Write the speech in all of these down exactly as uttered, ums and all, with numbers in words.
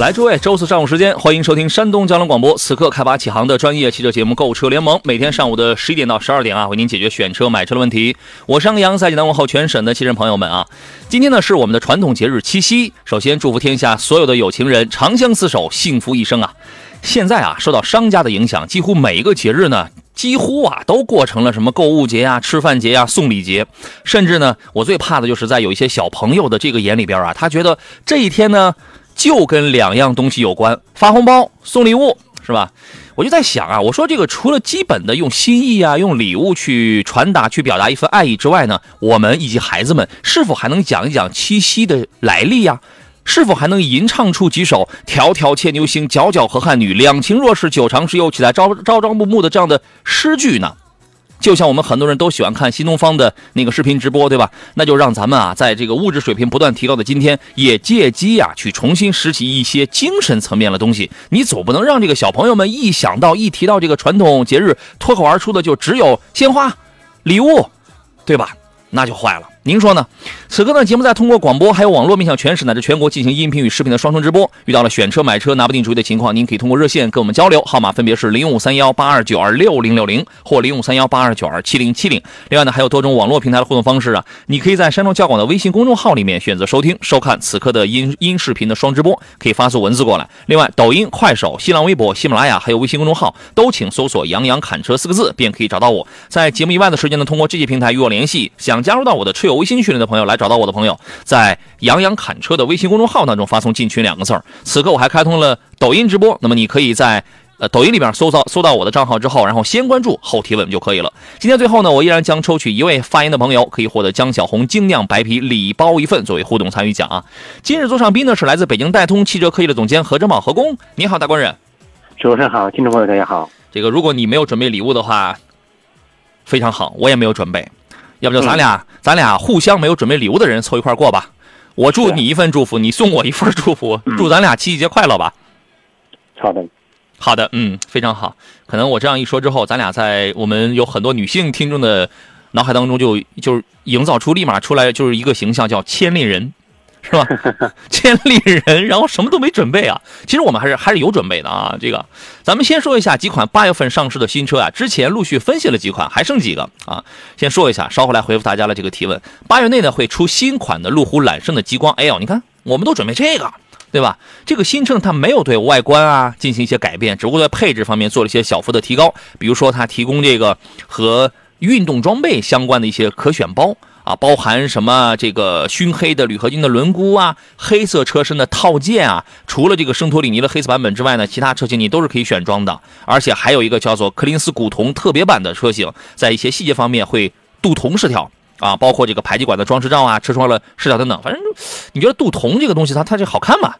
来，诸位，周四上午时间，欢迎收听山东交通广播此刻开拔启航的专业汽车节目《购车联盟》，每天上午的十一点到十二点啊，为您解决选车买车的问题。我是杨洋，在济南问候全省的亲人朋友们啊。今天呢是我们的传统节日七夕，首先祝福天下所有的有情人长相厮守，幸福一生啊。现在啊，受到商家的影响，几乎每一个节日呢，几乎啊都过成了什么购物节啊、吃饭节啊、送礼节，甚至呢，我最怕的就是在有一些小朋友的这个眼里边啊，他觉得这一天呢。就跟两样东西有关，发红包、送礼物，是吧？我就在想啊，我说这个除了基本的用心意啊、用礼物去传达、去表达一份爱意之外呢，我们以及孩子们是否还能讲一讲七夕的来历呀、啊？是否还能吟唱出几首“迢迢牵牛星，皎皎河汉女，两情若是久长时又起来，朝朝朝暮暮”的这样的诗句呢？就像我们很多人都喜欢看新东方的那个视频直播，对吧？那就让咱们啊，在这个物质水平不断提高的今天，也借机啊，去重新拾起一些精神层面的东西。你总不能让这个小朋友们一想到、一提到这个传统节日，脱口而出的就只有鲜花、礼物，对吧？那就坏了。您说呢？此刻呢，节目在通过广播还有网络面向全省乃至全国进行音频与视频的双重直播。遇到了选车买车拿不定主意的情况，您可以通过热线跟我们交流，号码分别是零五三一八二九二六零六零或零五三一八二九二七零七零。另外呢，还有多种网络平台的互动方式啊，你可以在山东交广的微信公众号里面选择收听、收看此刻的音音视频的双直播，可以发送文字过来。另外，抖音、快手、新浪微博、喜马拉雅还有微信公众号都请搜索“杨洋侃车”四个字，便可以找到我。在节目以外的时间呢，通过这些平台与我联系。想加入到我的车友微信群里的朋友，来找到我的朋友，在杨洋侃车的微信公众号当中发送进群两个字儿。此刻我还开通了抖音直播，那么你可以在呃抖音里边搜到搜到我的账号之后，然后先关注后提问就可以了。今天最后呢，我依然将抽取一位发言的朋友，可以获得江小红精酿白啤礼包一份作为互动参与奖啊。今日座上宾呢是来自北京戴通汽车科技的总监何珍宝何工，你好大官人。主持人好，听众朋友大家好。这个如果你没有准备礼物的话，非常好，我也没有准备。要不就咱俩、嗯、咱俩互相没有准备礼物的人凑一块过吧，我祝你一份祝福，你送我一份祝福，祝咱俩七夕节快乐吧。好的好的，嗯，非常好。可能我这样一说之后，咱俩在我们有很多女性听众的脑海当中就就营造出立马出来就是一个形象，叫千里人，是吧？千里人，然后什么都没准备啊。其实我们还是还是有准备的啊。这个，咱们先说一下几款八月份上市的新车啊。之前陆续分析了几款，还剩几个啊。先说一下，稍后来回复大家的这个提问。八月内呢会出新款的路虎揽胜的极光 L， 你看我们都准备这个，对吧？这个新车它没有对外观啊进行一些改变，只不过在配置方面做了一些小幅的提高，比如说它提供这个和运动装备相关的一些可选包。啊，包含什么这个熏黑的铝合金的轮毂啊，黑色车身的套件啊，除了这个圣托里尼的黑色版本之外呢，其他车型你都是可以选装的，而且还有一个叫做柯林斯古铜特别版的车型，在一些细节方面会镀铜饰条啊，包括这个排气管的装饰罩啊、车窗的饰条等等。反正你觉得镀铜这个东西它它这好看吗？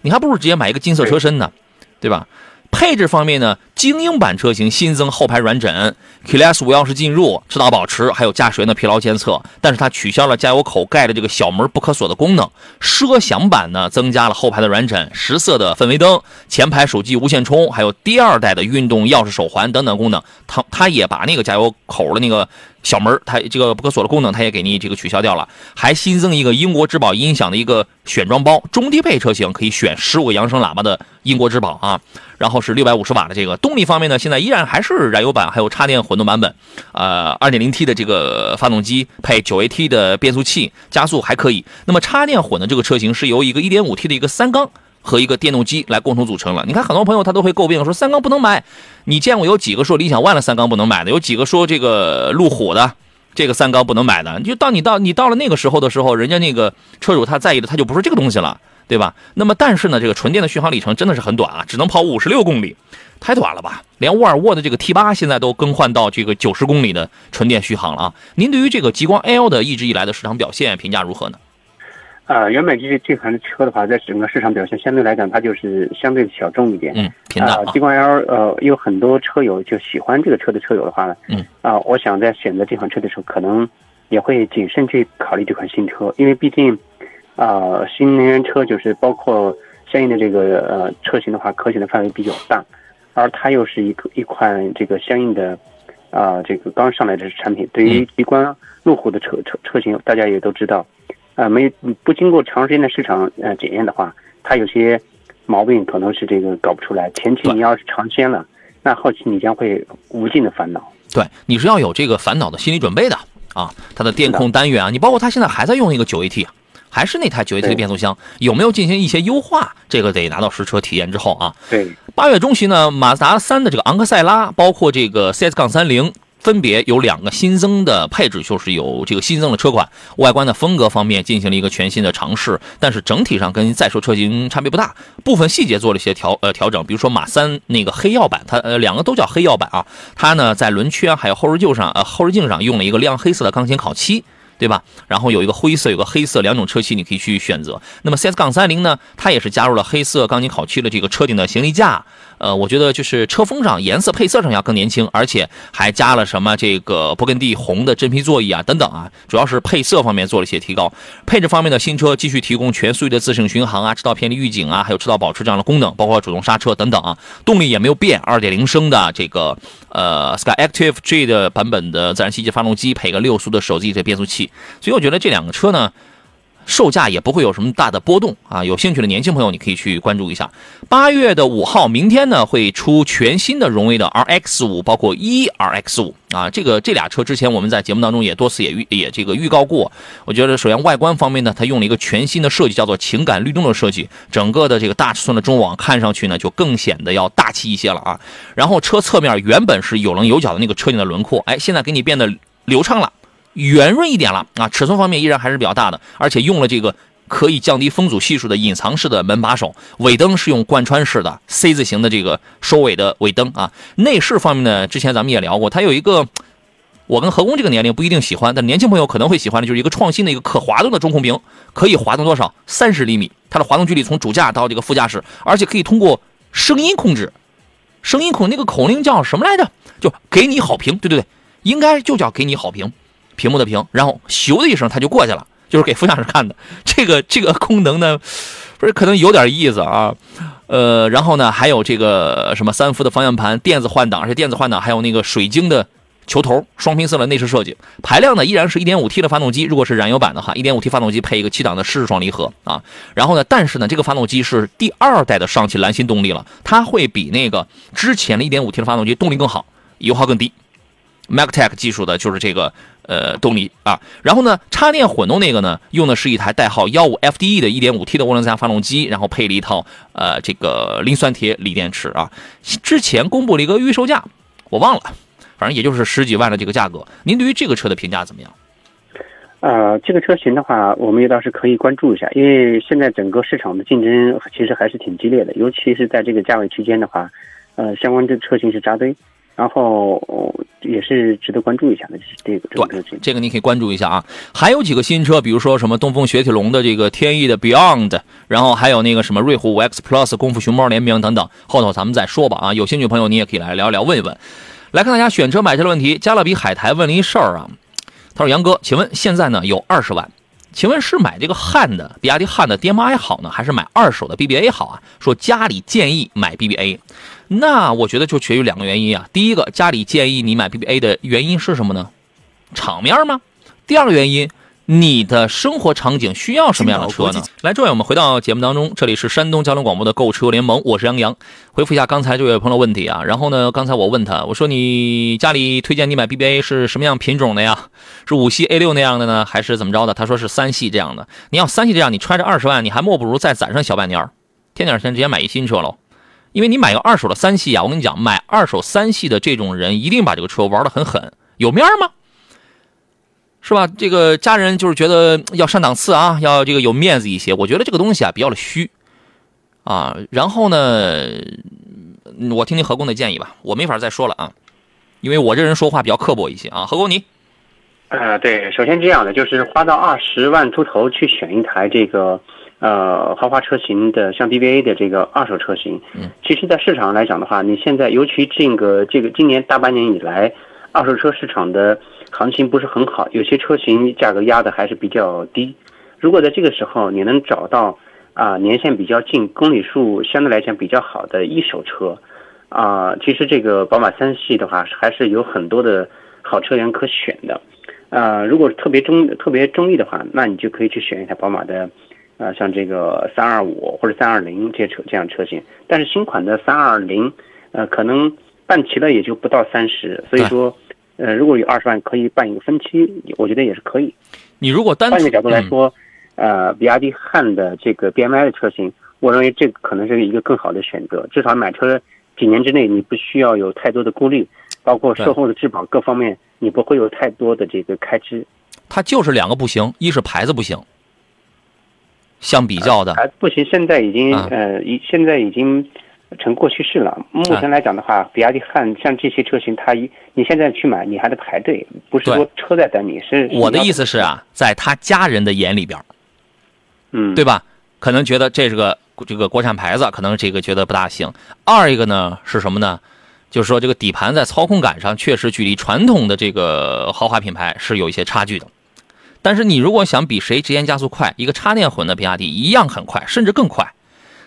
你还不如直接买一个金色车身呢，对吧？配置方面呢，精英版车型新增后排软枕、Keyless 钥匙进入、智能保持，还有驾驶员的疲劳监测，但是它取消了加油口盖的这个小门不可锁的功能。奢享版呢，增加了后排的软枕、十色的氛围灯、前排手机无线充，还有第二代的运动钥匙手环等等功能。它它也把那个加油口的那个小门，它这个不可锁的功能，它也给你这个取消掉了。还新增一个英国之宝音响的一个选装包，中低配车型可以选十五个扬声喇叭的英国之宝啊。然后是六百五十瓦的这个动力方面呢，现在依然还是燃油版，还有插电混动版本，呃 二点零 T 的这个发动机配 九 A T 的变速器，加速还可以。那么插电混的这个车型是由一个 一点五 T 的一个三缸和一个电动机来共同组成了。你看很多朋友他都会诟病说三缸不能买，你见过有几个说理想ONE的三缸不能买的，有几个说这个路虎的这个三缸不能买的，就到你到你到了那个时候的时候，人家那个车主他在意的他就不是这个东西了，对吧？那么但是呢，这个纯电的续航里程真的是很短啊，只能跑五十六公里，太短了吧？连沃尔沃的这个 T 八 现在都更换到这个九十公里的纯电续航了啊！您对于这个极光 L 的一直以来的市场表现评价如何呢？呃，原本这这款车的话，在整个市场表现相对来讲，它就是相对小众一点。嗯，平淡。呃，激光 L 呃，有很多车友就喜欢这个车的车友的话呢，嗯，啊、呃，我想在选择这款车的时候，可能也会谨慎去考虑这款新车，因为毕竟，呃，新能源车就是包括相应的这个呃车型的话，可选的范围比较大，而它又是一个一款这个相应的。啊、呃，这个刚上来的产品，对于极光路虎的车车车型，大家也都知道，啊、呃，没不经过长时间的市场呃检验的话，它有些毛病可能是这个搞不出来。前期你要是尝鲜了，那后期你将会无尽的烦恼。对，你是要有这个烦恼的心理准备的啊。它的电控单元啊，你包括它现在还在用那个九 A T， 还是那台九 A T 变速箱，有没有进行一些优化？这个得拿到实车体验之后啊。对。八月中旬呢，马自达三的这个昂克赛拉，包括这个 C X 三十 分别有两个新增的配置，就是有这个新增的车款，外观的风格方面进行了一个全新的尝试，但是整体上跟在售车型差别不大，部分细节做了一些调呃调整，比如说马三那个黑曜板，它呃两个都叫黑曜板啊，它呢在轮圈还有后视镜上呃后视镜上用了一个亮黑色的钢琴烤漆。对吧？然后有一个灰色，有个黑色，两种车漆你可以去选择。那么 C S 三十 呢，它也是加入了黑色钢琴烤漆的这个车顶的行李架。呃，我觉得就是车风上、颜色配色上要更年轻，而且还加了什么这个勃艮第红的真皮座椅啊等等啊，主要是配色方面做了一些提高。配置方面的新车继续提供全速域的自适应巡航啊、车道偏离预警啊、还有车道保持这样的功能，包括主动刹车等等啊。动力也没有变， 二点零 升的这个呃 Skyactiv G 的版本的自然吸气发动机，配个六速的手自一体变速器。所以我觉得这两个车呢，售价也不会有什么大的波动啊。有兴趣的年轻朋友，你可以去关注一下。八月的五号，明天呢会出全新的荣威的 R X 五，包括 E R X 五啊。这个这俩车之前我们在节目当中也多次也预也这个预告过。我觉得首先外观方面呢，它用了一个全新的设计，叫做情感律动的设计，整个的这个大尺寸的中网看上去呢就更显得要大气一些了啊。然后车侧面原本是有棱有角的那个车顶的轮廓，哎，现在给你变得流畅了。圆润一点了啊，尺寸方面依然还是比较大的，而且用了这个可以降低风阻系数的隐藏式的门把手，尾灯是用贯穿式的 C 字形的这个收尾的尾灯啊。内饰方面呢，之前咱们也聊过，它有一个我跟何工这个年龄不一定喜欢，但年轻朋友可能会喜欢的，就是一个创新的一个可滑动的中控屏，可以滑动多少？三十厘米，它的滑动距离从主驾到这个副驾驶，而且可以通过声音控制，声音控那个口令叫什么来着？就给你好评，对对对，应该就叫给你好评。屏幕的屏，然后咻的一声它就过去了，就是给副驾驶看的。这个这个功能呢，不是可能有点意思啊。呃，然后呢，还有这个什么三幅的方向盘、电子换挡，而且电子换挡还有那个水晶的球头，双拼色的内饰设计。排量呢依然是 一点五 T 的发动机，如果是燃油版的话 ，一点五 T 发动机配一个七档的湿式双离合啊。然后呢，但是呢，这个发动机是第二代的上汽蓝芯动力了，它会比那个之前的 一点五 T 的发动机动力更好，油耗更低。Magtech 技术的就是这个呃动力啊，然后呢，插电混动那个呢，用的是一台代号 一五 F D E 的 一点五 T 的涡轮增压发动机，然后配了一套呃这个磷酸铁锂电池啊。之前公布了一个预售价，我忘了，反正也就是十几万的这个价格。您对于这个车的评价怎么样？呃，这个车型的话，我们也倒是可以关注一下，因为现在整个市场的竞争其实还是挺激烈的，尤其是在这个价位区间的话，呃，相关的车型是扎堆。然后也是值得关注一下的，这个对，这个你可以关注一下啊。还有几个新车，比如说什么东风雪铁龙的这个天逸的 Beyond， 然后还有那个什么瑞虎 五 X Plus 功夫熊猫联名等等，后头咱们再说吧啊。有兴趣朋友你也可以来聊聊问一问。来看大家选车买车的问题，加勒比海苔问了一事儿啊，他说杨哥，请问现在呢有二十万，请问是买这个汉的比亚迪汉的 D M I 好呢，还是买二手的 B B A 好啊？说家里建议买 B B A。那我觉得就取决于两个原因啊。第一个，家里建议你买 B B A 的原因是什么呢？场面吗？第二个原因，你的生活场景需要什么样的车呢？来，这位我们回到节目当中，这里是山东交通广播的购车联盟，我是杨洋。回复一下刚才这位朋友问题啊。然后呢，刚才我问他，我说你家里推荐你买 B B A 是什么样品种的呀？是五系 A 六那样的呢，还是怎么着的？他说是三系这样的。你要三系这样，你揣着二十万，你还莫不如再攒上小半年，添点钱直接买一新车喽。因为你买个二手的三系啊，我跟你讲，买二手三系的这种人一定把这个车玩得很狠，有面吗？是吧？这个家人就是觉得要上档次啊，要这个有面子一些。我觉得这个东西啊比较的虚啊。然后呢，我听听何工的建议吧，我没法再说了啊，因为我这人说话比较刻薄一些啊。何工你，呃，对，首先这样的就是花到二十万出头去选一台这个呃豪华车型的，像 B B A 的这个二手车型，嗯，其实，在市场来讲的话，你现在尤其这个这个今年大半年以来，二手车市场的行情不是很好，有些车型价格压的还是比较低。如果在这个时候你能找到啊、呃、年限比较近、公里数相对来讲比较好的一手车，啊、呃，其实这个宝马三系的话，还是有很多的好车源可选的。呃，如果特别中特别中意的话，那你就可以去选一台宝马的，呃，像这个三二五或者三二零这些车这样车型。但是新款的三二零，呃，可能办齐了也就不到三十，所以说，呃，如果有二十万可以办一个分期，我觉得也是可以。你如果单换一个角度来说，嗯、呃，比亚迪汉的这个 D M I 的车型，我认为这个可能是一个更好的选择，至少买车几年之内你不需要有太多的顾虑。包括售后的质保各方面，你不会有太多的这个开支。它就是两个不行，一是牌子不行，相比较的、呃、牌子不行，现在已经、嗯、呃，现在已经成过去式了。目前来讲的话，嗯、比亚迪汉像这些车型，它一你现在去买，你还得排队，不是说车在等你。是我的意思是啊，在他家人的眼里边，嗯，对吧？可能觉得这是个这个国产牌子，可能这个觉得不大行。二一个呢是什么呢？就是说，这个底盘在操控感上确实距离传统的这个豪华品牌是有一些差距的，但是你如果想比谁直线加速快，一个插电混的比亚迪一样很快，甚至更快。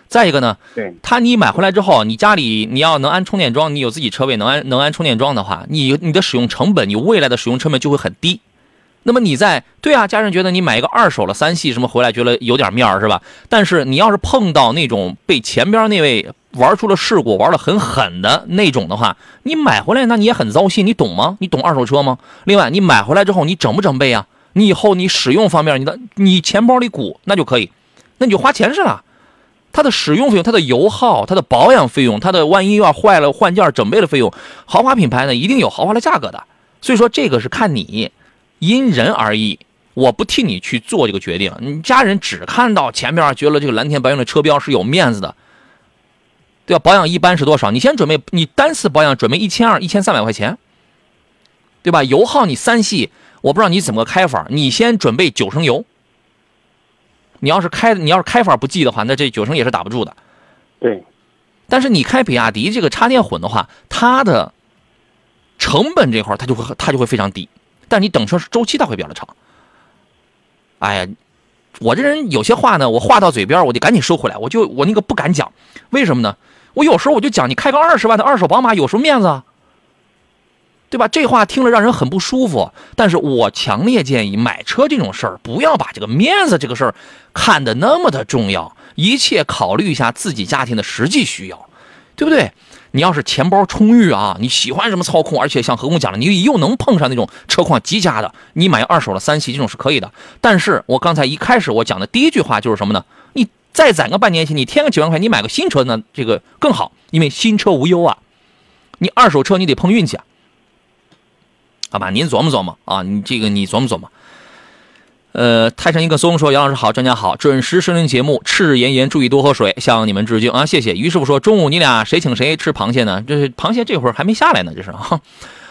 再一个呢，对它你买回来之后，你家里你要能安充电桩，你有自己车位能安能安充电桩的话，你你的使用成本，你未来的使用成本就会很低。那么你在对啊，家人觉得你买一个二手了三系什么回来觉得有点面儿是吧？但是你要是碰到那种被前边那位玩出了事故，玩得很狠的那种的话，你买回来那你也很糟心，你懂吗？你懂二手车吗？另外，你买回来之后你整不整备啊？你以后你使用方面，你的你钱包里鼓那就可以，那你就花钱是了。它的使用费用、它的油耗、它的保养费用、它的万一要坏了换件整备的费用，豪华品牌呢一定有豪华的价格的。所以说这个是看你，因人而异。我不替你去做这个决定，你家人只看到前面觉得这个蓝天白云的车标是有面子的。对吧？保养一般是多少？你先准备，你单次保养准备一千二、一千三百块钱，对吧？油耗你三系，我不知道你怎么个开法，你先准备九升油。你要是开，你要是开法不济的话，那这九升也是打不住的。对。但是你开比亚迪这个插电混的话，它的成本这块它就会它就会非常低，但你等车周期它会比较长。哎呀。我这人有些话呢，我话到嘴边我得赶紧收回来，我就我那个不敢讲，为什么呢？我有时候我就讲，你开个二十万的二手宝马有什么面子啊？对吧？这话听了让人很不舒服。但是我强烈建议，买车这种事儿不要把这个面子这个事儿看得那么的重要，一切考虑一下自己家庭的实际需要，对不对？你要是钱包充裕啊，你喜欢什么操控，而且像何工讲的，你又能碰上那种车况极佳的，你买二手的三系这种是可以的。但是我刚才一开始我讲的第一句话就是什么呢？你再攒个半年期，你添个几万块，你买个新车呢，这个更好，因为新车无忧啊。你二手车你得碰运气啊，好吧？您琢磨琢磨啊，你这个你琢磨琢磨。呃，泰山一个松说：“杨老师好，专家好，准时收听节目，赤炎炎注意多喝水，向你们致敬啊，谢谢。”于师傅说：“中午你俩谁请谁吃螃蟹呢？这螃蟹这会儿还没下来呢，这是啊。”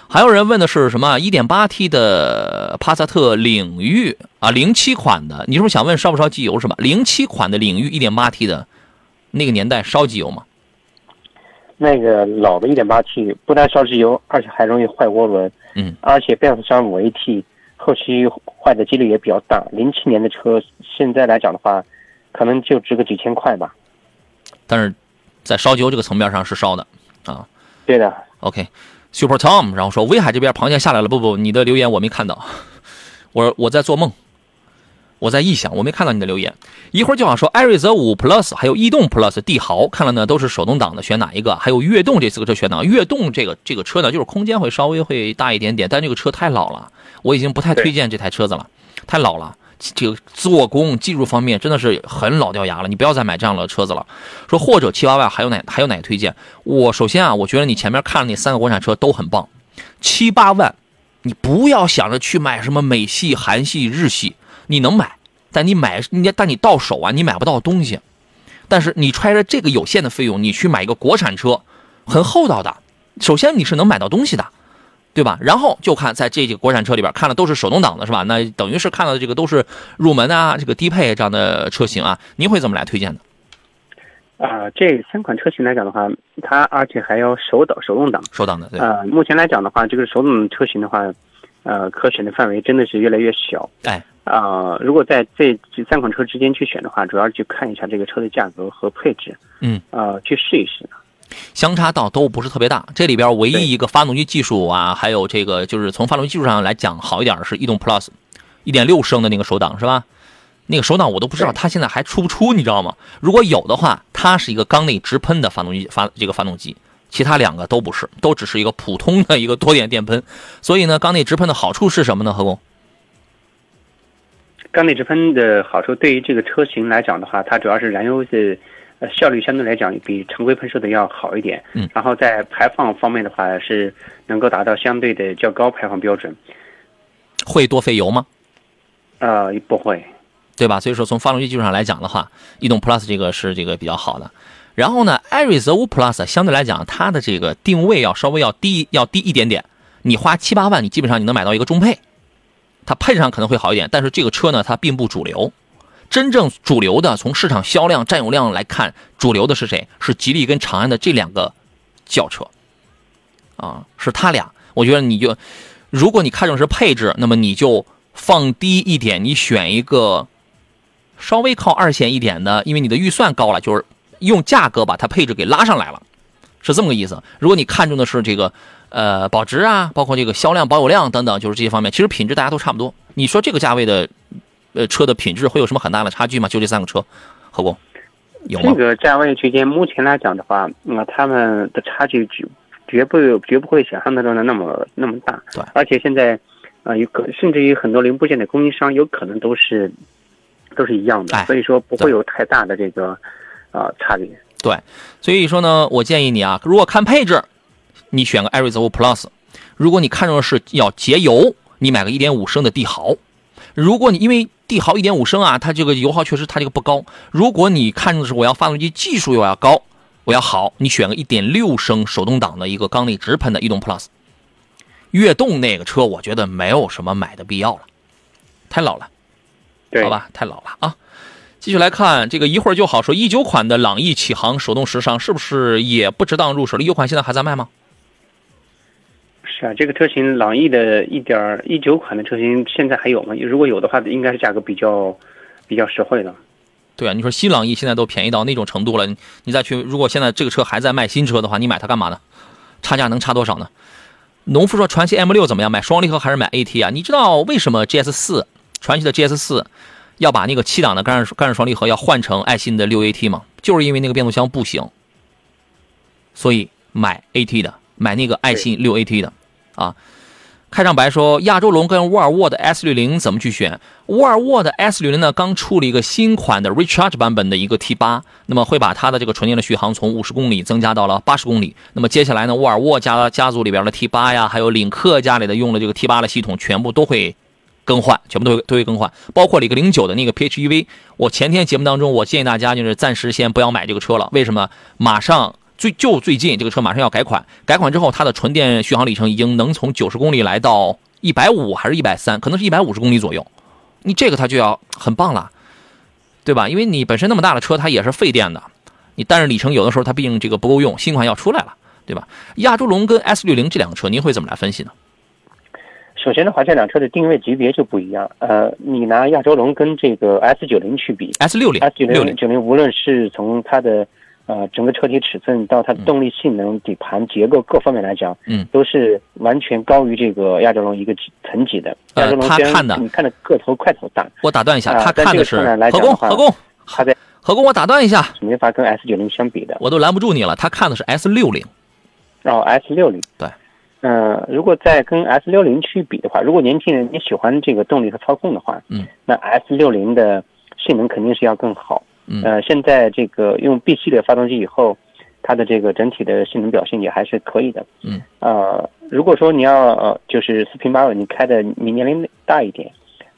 还有人问的是什么 一点八 T 的帕萨特领域啊， 零七 款的，你是不是想问烧不烧机油是吧？ 零七 款的领域 一点八 T 的，那个年代烧机油吗？那个老的 一点八 T 不但烧机油，而且还容易坏涡轮，嗯，而且变速箱 五 A T。后期坏的几率也比较大，零七年的车现在来讲的话，可能就值个几千块吧。但是，在烧机油这个层面上是烧的啊。对的。OK，Super、okay, Tom， 然后说威海这边螃蟹下来了，不不，你的留言我没看到，我我在做梦，我在臆想，我没看到你的留言。一会儿就想说艾瑞泽五 Plus 还有逸动 Plus 帝豪，看了呢都是手动挡的，选哪一个？还有悦动这四个车选哪？悦动这个这个车呢，就是空间会稍微会大一点点，但这个车太老了。我已经不太推荐这台车子了，太老了，这个做工技术方面真的是很老掉牙了，你不要再买这样的车子了。说或者七八万还有哪还有哪个推荐？我首先啊，我觉得你前面看了那三个国产车都很棒，七八万你不要想着去买什么美系、韩系、日系，你能买，但你买你但你到手啊，你买不到东西。但是你揣着这个有限的费用，你去买一个国产车，很厚道的。首先你是能买到东西的。对吧？然后就看在这几个国产车里边看的都是手动挡的，是吧？那等于是看到的这个都是入门啊，这个低配这样的车型啊，您会怎么来推荐呢？啊、呃，这三款车型来讲的话，它而且还要手挡、手动挡、手挡的。对呃，目前来讲的话，这个手动车型的话，呃，可选的范围真的是越来越小。哎，啊、呃，如果在这三款车之间去选的话，主要去看一下这个车的价格和配置。嗯，呃，去试一试。相差到都不是特别大，这里边唯一一个发动机技术啊，还有这个就是从发动机技术上来讲好一点是逸动 plus， 一点六 升的那个手挡是吧？那个手挡我都不知道它现在还出不出，你知道吗？如果有的话，它是一个缸内直喷的发动机，发这个发动机，其他两个都不是，都只是一个普通的一个多点电喷。所以呢，缸内直喷的好处是什么呢？何工？缸内直喷的好处对于这个车型来讲的话，它主要是燃油的。呃，效率相对来讲比常规喷射的要好一点，嗯，然后在排放方面的话是能够达到相对的较高排放标准。会多费油吗？呃，不会，对吧？所以说从发动机技术上来讲的话，逸动 plus 这个是这个比较好的。然后呢，艾瑞泽五 plus 相对来讲它的这个定位要稍微要低，要低一点点。你花七八万，你基本上你能买到一个中配，它配上可能会好一点，但是这个车呢它并不主流。真正主流的，从市场销量、占有量来看，主流的是谁？是吉利跟长安的这两个轿车，啊，是他俩。我觉得你就，如果你看重是配置，那么你就放低一点，你选一个稍微靠二线一点的，因为你的预算高了，就是用价格把它配置给拉上来了，是这么个意思。如果你看重的是这个，呃，保值啊，包括这个销量、保有量等等，就是这些方面，其实品质大家都差不多。你说这个价位的。呃，车的品质会有什么很大的差距吗？就这三个车，何工有吗？这个价位区间，目前来讲的话，那、嗯、他们的差距绝绝不绝不会想象当中的那么那么大。对，而且现在，呃，有可甚至于很多零部件的供应商有可能都是都是一样的，所以说不会有太大的这个呃差别。对，所以说呢，我建议你啊，如果看配置，你选个艾瑞泽五 plus； 如果你看中的是要节油，你买个 一点五 升的帝豪。如果你因为帝豪 一点五 升啊，它这个油耗确实它这个不高。如果你看中的是我要发动机技术又要高，我要好，你选个 一点六 升手动挡的一个缸内直喷的逸动 plus。悦动那个车我觉得没有什么买的必要了，太老了，好吧，太老了啊。继续来看这个一会儿就好说，一九款的朗逸启航手动时尚是不是也不值当入手了？一九款现在还在卖吗？是啊，这个车型朗逸的一点一九款的车型现在还有吗？如果有的话，应该是价格比较比较实惠的。对啊，你说新朗逸现在都便宜到那种程度了，你再去如果现在这个车还在卖新车的话，你买它干嘛呢？差价能差多少呢？农夫说传祺 M 六怎么样？买双离合还是买 A T 啊？你知道为什么 G S 四传祺的 G S 四要把那个七档的干式干式双离合要换成爱信的六 A T 吗？就是因为那个变速箱不行，所以买 A T 的，买那个爱信六 A T 的。啊，开场白说亚洲龙跟沃尔沃的 S 六十 怎么去选？沃尔沃的 S 六十 呢，刚出了一个新款的 Recharge 版本的一个 T 八， 那么会把它的这个纯电的续航从五十公里增加到了八十公里。那么接下来呢，沃尔沃家家族里边的 T 八 呀，还有领克家里的用了这个 T 八 的系统，全部都会更换，全部都会都会更换，包括了一个零九的那个 P H E V。 我前天节目当中我建议大家就是暂时先不要买这个车了，为什么？马上最就最近这个车马上要改款，改款之后它的纯电续航里程已经能从九十公里来到一百五还是一百三，可能是一百五十公里左右。你这个它就要很棒了，对吧？因为你本身那么大的车它也是费电的，你但是里程有的时候它毕竟这个不够用，新款要出来了，对吧？亚洲龙跟 S 六十 这两个车您会怎么来分析呢？首先的话，这辆车的定位级别就不一样。呃，你拿亚洲龙跟这个 S 九十 去比 ，S 六十 S 九十 无论是从它的呃，整个车体尺寸到它的动力性能、底盘结构各方面来讲，嗯，都是完全高于这个亚洲龙一个层级的。亚洲龙、呃、他看的，你看的个头块头大。我打断一下，他看的是何工，何工，他在何工，我打断一下，没法跟 S 九十 相比的。我都拦不住你了，他看的是 S 六十。哦 ，S 六十。对。嗯、呃，如果再跟 S 六十 去比的话，如果年轻人你喜欢这个动力和操控的话，嗯，那 S 六十 的性能肯定是要更好。嗯、呃，现在这个用 B 系列发动机以后，它的这个整体的性能表现也还是可以的。嗯，呃，如果说你要呃，就是四平八稳，你开的你年龄大一点，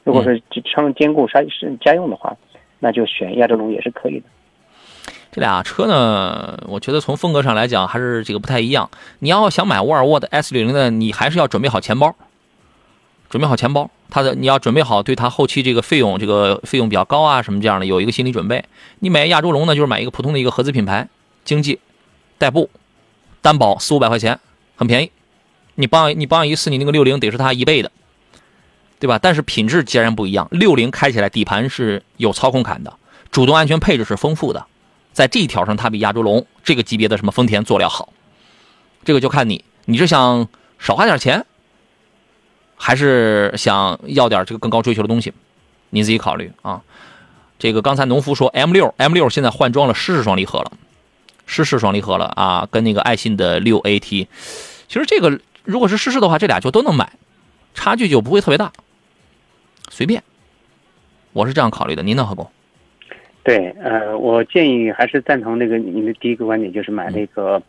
如果是商兼顾家家用的话，那就选亚洲龙也是可以的。这俩车呢，我觉得从风格上来讲还是这个不太一样。你要想买沃尔沃的 S 六十 呢，你还是要准备好钱包，准备好钱包，它的你要准备好对它后期这个费用，这个费用比较高啊什么这样的，有一个心理准备。你买亚洲龙呢，就是买一个普通的一个合资品牌，经济、代步、担保四五百块钱，很便宜。你帮你帮一次，你那个六零得是它一倍的，对吧？但是品质截然不一样。六零开起来底盘是有操控感的，主动安全配置是丰富的。在这一条上，它比亚洲龙这个级别的什么丰田做料好，这个就看你，你是想少花点钱，还是想要点这个更高追求的东西，你自己考虑啊。这个刚才农夫说 M 六 M 六现在换装了湿式双离合了，湿式双离合了啊，跟那个爱信的 六 A T， 其实这个如果是湿式的话，这俩就都能买，差距就不会特别大，随便，我是这样考虑的。您呢，何工？对，呃，我建议还是赞同那个您的第一个观点，就是买那个，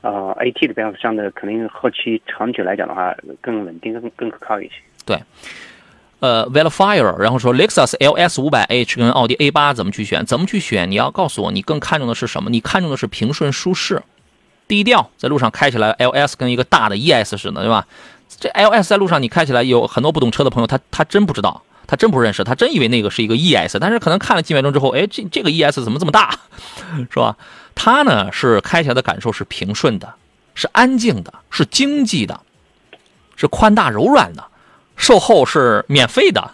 呃 ，A T 的标上的，肯定后期长久来讲的话更稳定、更更可靠一些。对，呃 ，Vellfire， 然后说雷克萨斯 L S 五百 H 跟奥迪 A 八 怎么去选？怎么去选？你要告诉我，你更看重的是什么？你看重的是平顺、舒适、低调，在路上开起来 ，L S 跟一个大的 E S 似的，对吧？这 L S 在路上你开起来，有很多不懂车的朋友，他他真不知道。他真不认识，他真以为那个是一个 E S， 但是可能看了几秒钟之后，哎，这这个 E S 怎么这么大，是吧？它呢是开起来的感受是平顺的，是安静的，是经济的，是宽大柔软的，售后是免费的，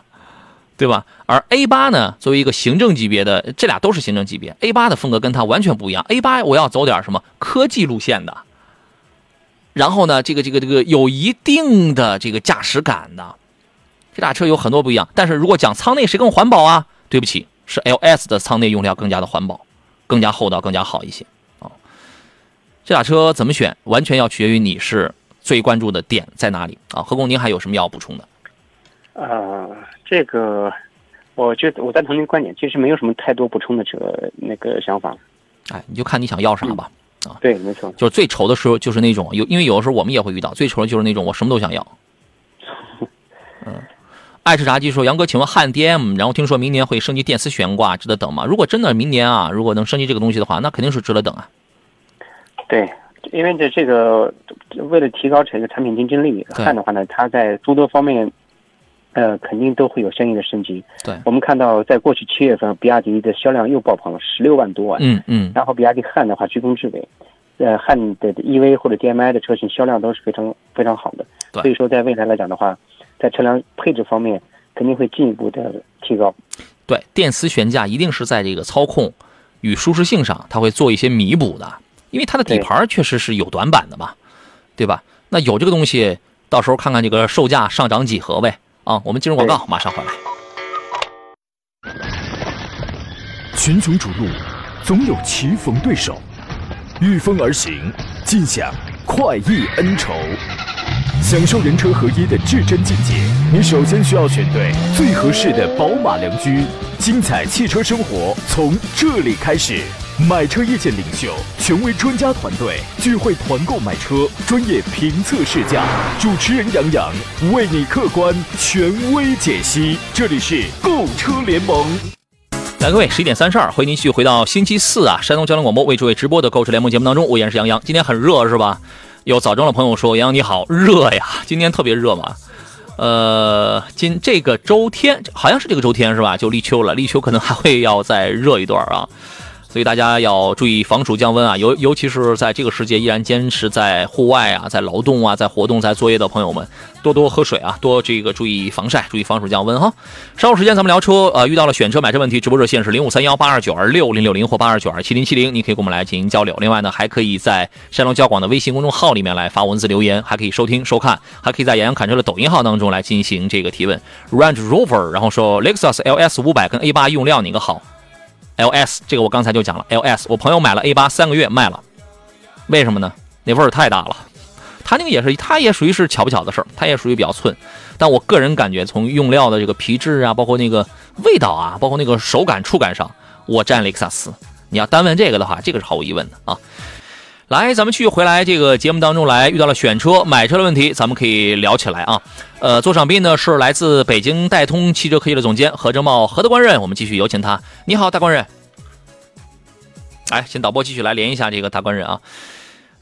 对吧？而 A 八 呢，作为一个行政级别的，这俩都是行政级别 ，A 八 的风格跟它完全不一样。A 八 我要走点什么科技路线的，然后呢，这个这个这个有一定的这个驾驶感的。这俩车有很多不一样，但是如果讲舱内谁更环保啊？对不起，是 L S 的舱内用料更加的环保，更加厚道，更加好一些啊、哦。这俩车怎么选，完全要取决于你是最关注的点在哪里啊。何工，您还有什么要补充的？呃，这个我觉得我赞同您的观点，其实没有什么太多补充的这个那个想法。哎，你就看你想要啥吧、嗯、啊。对，没错。就是最愁的时候就是那种有，因为有的时候我们也会遇到，最愁的就是那种我什么都想要。嗯。爱吃炸鸡说：“杨哥，请问汉 D M I， 然后听说明年会升级电磁悬挂，值得等吗？如果真的明年啊，如果能升级这个东西的话，那肯定是值得等啊。”对，因为这这个为了提高这个产品竞争力，汉的话呢，它在诸多方面，呃，肯定都会有相应的升级。对，我们看到在过去七月份，比亚迪的销量又爆棚了十六万多万。嗯嗯。然后比亚迪汉的话居功至伟，呃，汉的 E V 或者 D M I 的车型销量都是非常非常好的。对，所以说在未来来讲的话。在车辆配置方面肯定会进一步的提高，对，电磁悬架一定是在这个操控与舒适性上它会做一些弥补的，因为它的底盘确实是有短板的嘛， 对, 对吧？那有这个东西，到时候看看这个售价上涨几何呗。啊，我们进入广告，马上回来。群雄逐鹿，总有棋逢对手，御风而行，尽享快意恩仇。享受人车合一的至臻境界，你首先需要选对最合适的宝马良驹。精彩汽车生活从这里开始。买车意见领袖，权威专家团队，聚会团购买车，专业评测试驾，主持人杨洋为你客观权威解析。这里是购车联盟。来，各位，十一点三十二，欢迎您继续回到星期四啊，山东交通广播为诸位直播的购车联盟节目当中，我依然是杨洋。今天很热是吧？有早中的朋友说：“杨洋你好，热呀，今天特别热嘛。”呃，今这个周天好像是这个周天是吧？就立秋了，立秋可能还会要再热一段啊，所以大家要注意防暑降温啊。尤尤其是在这个时节依然坚持在户外啊、在劳动啊、在活动、在作业的朋友们，多多喝水啊，多这个注意防晒，注意防暑降温哈。稍后时间咱们聊车，呃，遇到了选车买车问题，直播热线是零五三幺八二九二六零六零或八二九二七零七零，你可以跟我们来进行交流。另外呢，还可以在山东交广的微信公众号里面来发文字留言，还可以收听收看，还可以在杨洋侃车的抖音号当中来进行这个提问。Range Rover， 然后说雷克萨斯 L S 五百 跟 A 八 用料哪个好？L S 这个我刚才就讲了 ，L S 我朋友买了 A 八 三个月卖了，为什么呢？那味儿太大了。他那个也是，他也属于是巧不巧的事儿，他也属于比较寸。但我个人感觉，从用料的这个皮质啊，包括那个味道啊，包括那个手感触感上，我占雷克萨斯。你要单问这个的话，这个是毫无疑问的啊。来，咱们继续回来这个节目当中来，遇到了选车、买车的问题，咱们可以聊起来啊。呃，做场宾呢是来自北京戴通汽车科技的总监何正茂，何的官任，我们继续有请他。你好，大官任。哎，请导播继续来连一下这个大官人啊，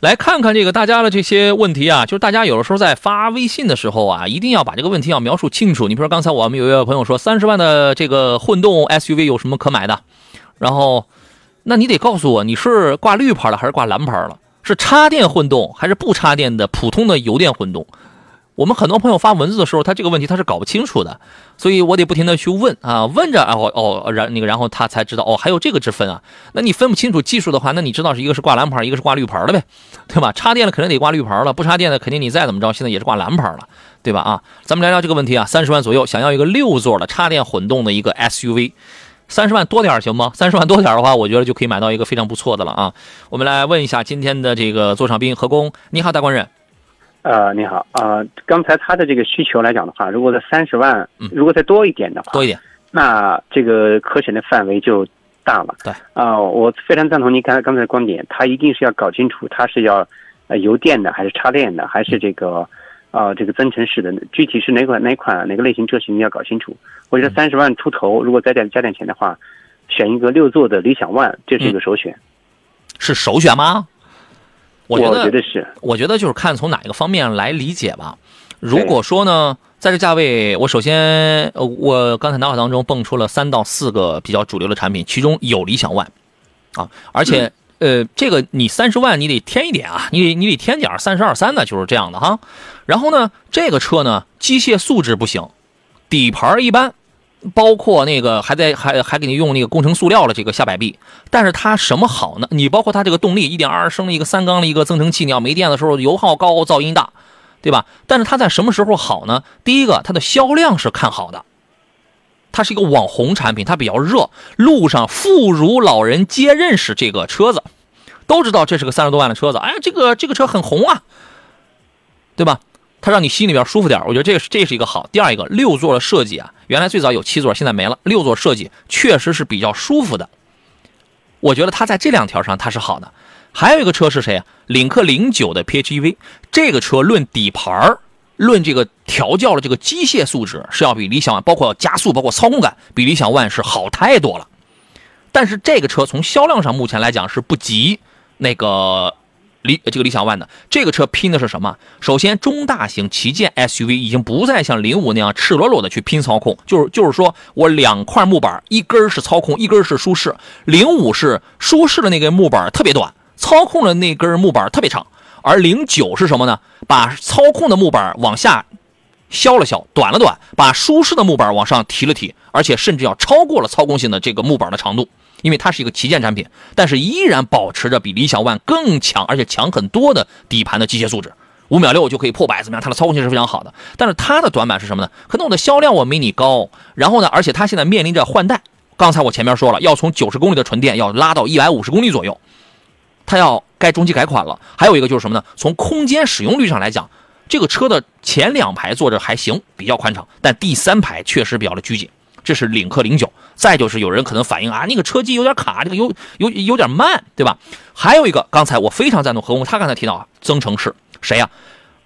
来看看这个大家的这些问题啊，就是大家有的时候在发微信的时候啊，一定要把这个问题要描述清楚。你比如说刚才我们有一位朋友说，三十万的这个混动 S U V 有什么可买的？然后，那你得告诉我你是挂绿牌了还是挂蓝牌了？是插电混动还是不插电的普通的油电混动？我们很多朋友发文字的时候，他这个问题他是搞不清楚的，所以我得不停的去问啊，问着啊，哦，然那个，然后他才知道哦，还有这个之分啊。那你分不清楚技术的话，那你知道是一个是挂蓝牌，一个是挂绿牌的呗，对吧？插电了肯定得挂绿牌了，不插电的肯定你再怎么着，现在也是挂蓝牌了，对吧？啊，咱们聊聊这个问题啊，三十万左右想要一个六座的插电混动的一个 S U V。三十万多点行吗？三十万多点的话，我觉得就可以买到一个非常不错的了啊。我们来问一下今天的这个座上宾何工，你好，大官人。呃，你好，呃，刚才他的这个需求来讲的话，如果在三十万，如果再多一点的话，嗯、多一点，那这个可选的范围就大了。对，啊、呃，我非常赞同您刚才刚才的观点，他一定是要搞清楚他是要呃油电的，还是插电的，还是这个。啊、呃，这个增程式的具体是哪款哪款哪个类型车型你要搞清楚。我觉得三十万出头，如果再点加点钱的话，选一个六座的理想ONE，这是一个首选。嗯、是首选吗？我觉得，我觉得是，我觉得就是看从哪一个方面来理解吧。如果说呢，在这价位，我首先，我刚才脑海当中蹦出了三到四个比较主流的产品，其中有理想ONE啊，而且、嗯、呃，这个你三十万你得添一点啊，你得你得添点三十二三的，就是这样的哈。然后呢，这个车呢，机械素质不行，底盘一般，包括那个还在还还给你用那个工程塑料了这个下摆臂，但是它什么好呢？你包括它这个动力 一点二 升的一个三缸的一个增程器，你要没电的时候油耗高，噪音大，对吧？但是它在什么时候好呢？第一个，它的销量是看好的，它是一个网红产品，它比较热，路上妇孺老人皆认识这个车子，都知道这是个三十多万的车子，哎，这个这个车很红啊，对吧？它让你心里边舒服点，我觉得这个这是一个好。第二一个，六座的设计啊，原来最早有七座，现在没了。六座设计确实是比较舒服的，我觉得它在这两条上它是好的。还有一个车是谁啊？领克零九的 P H E V， 这个车论底盘，论这个调教的这个机械素质是要比理想ONE，包括加速，包括操控感，比理想ONE是好太多了。但是这个车从销量上目前来讲是不及那个。理这个理想ONE的这个车拼的是什么？首先，中大型旗舰 S U V 已经不再像零五那样赤裸裸的去拼操控，就是就是说我两块木板，一根是操控，一根是舒适。零五是舒适的那根木板特别短，操控的那根木板特别长，而零九是什么呢？把操控的木板往下削了削，短了短，把舒适的木板往上提了提，而且甚至要超过了操控性的这个木板的长度。因为它是一个旗舰产品，但是依然保持着比理想ONE更强，而且强很多的底盘的机械素质，五秒六就可以破百，怎么样？它的操控性是非常好的。但是它的短板是什么呢？可能我的销量我没你高，然后呢，而且它现在面临着换代。刚才我前面说了，要从九十公里的纯电要拉到一百五十公里左右，它要该中期改款了。还有一个就是什么呢？从空间使用率上来讲，这个车的前两排坐着还行，比较宽敞，但第三排确实比较的拘谨。这是领克零九，再就是有人可能反映啊，那个车机有点卡，这个有有有点慢，对吧？还有一个，刚才我非常赞同何工，他刚才提到啊，增程式谁呀、啊？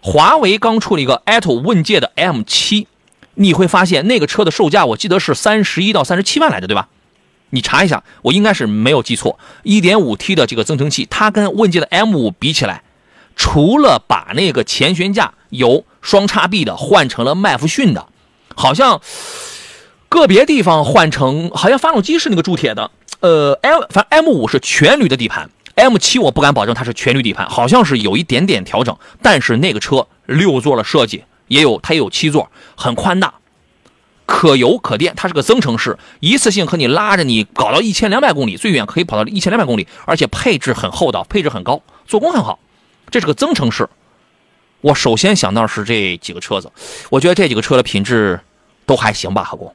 华为刚出了一个 ATO 问界的 M 七，你会发现那个车的售价我记得是三十一到三十七万来着，对吧？你查一下，我应该是没有记错。一点五 T 的这个增程器，它跟问界的 M 五比起来，除了把那个前悬架由双叉臂的换成了麦弗逊的，好像。个别地方换成好像发动机是那个铸铁的，呃 ，M 反正 M 五 是全铝的底盘 ，M 七 我不敢保证它是全铝底盘，好像是有一点点调整。但是那个车六座的设计也有，它也有七座，很宽大，可油可电，它是个增程式，一次性和你拉着你搞到一千两百公里，最远可以跑到一千两百公里，而且配置很厚道，配置很高，做工很好，这是个增程式。我首先想到是这几个车子，我觉得这几个车的品质都还行吧，何工。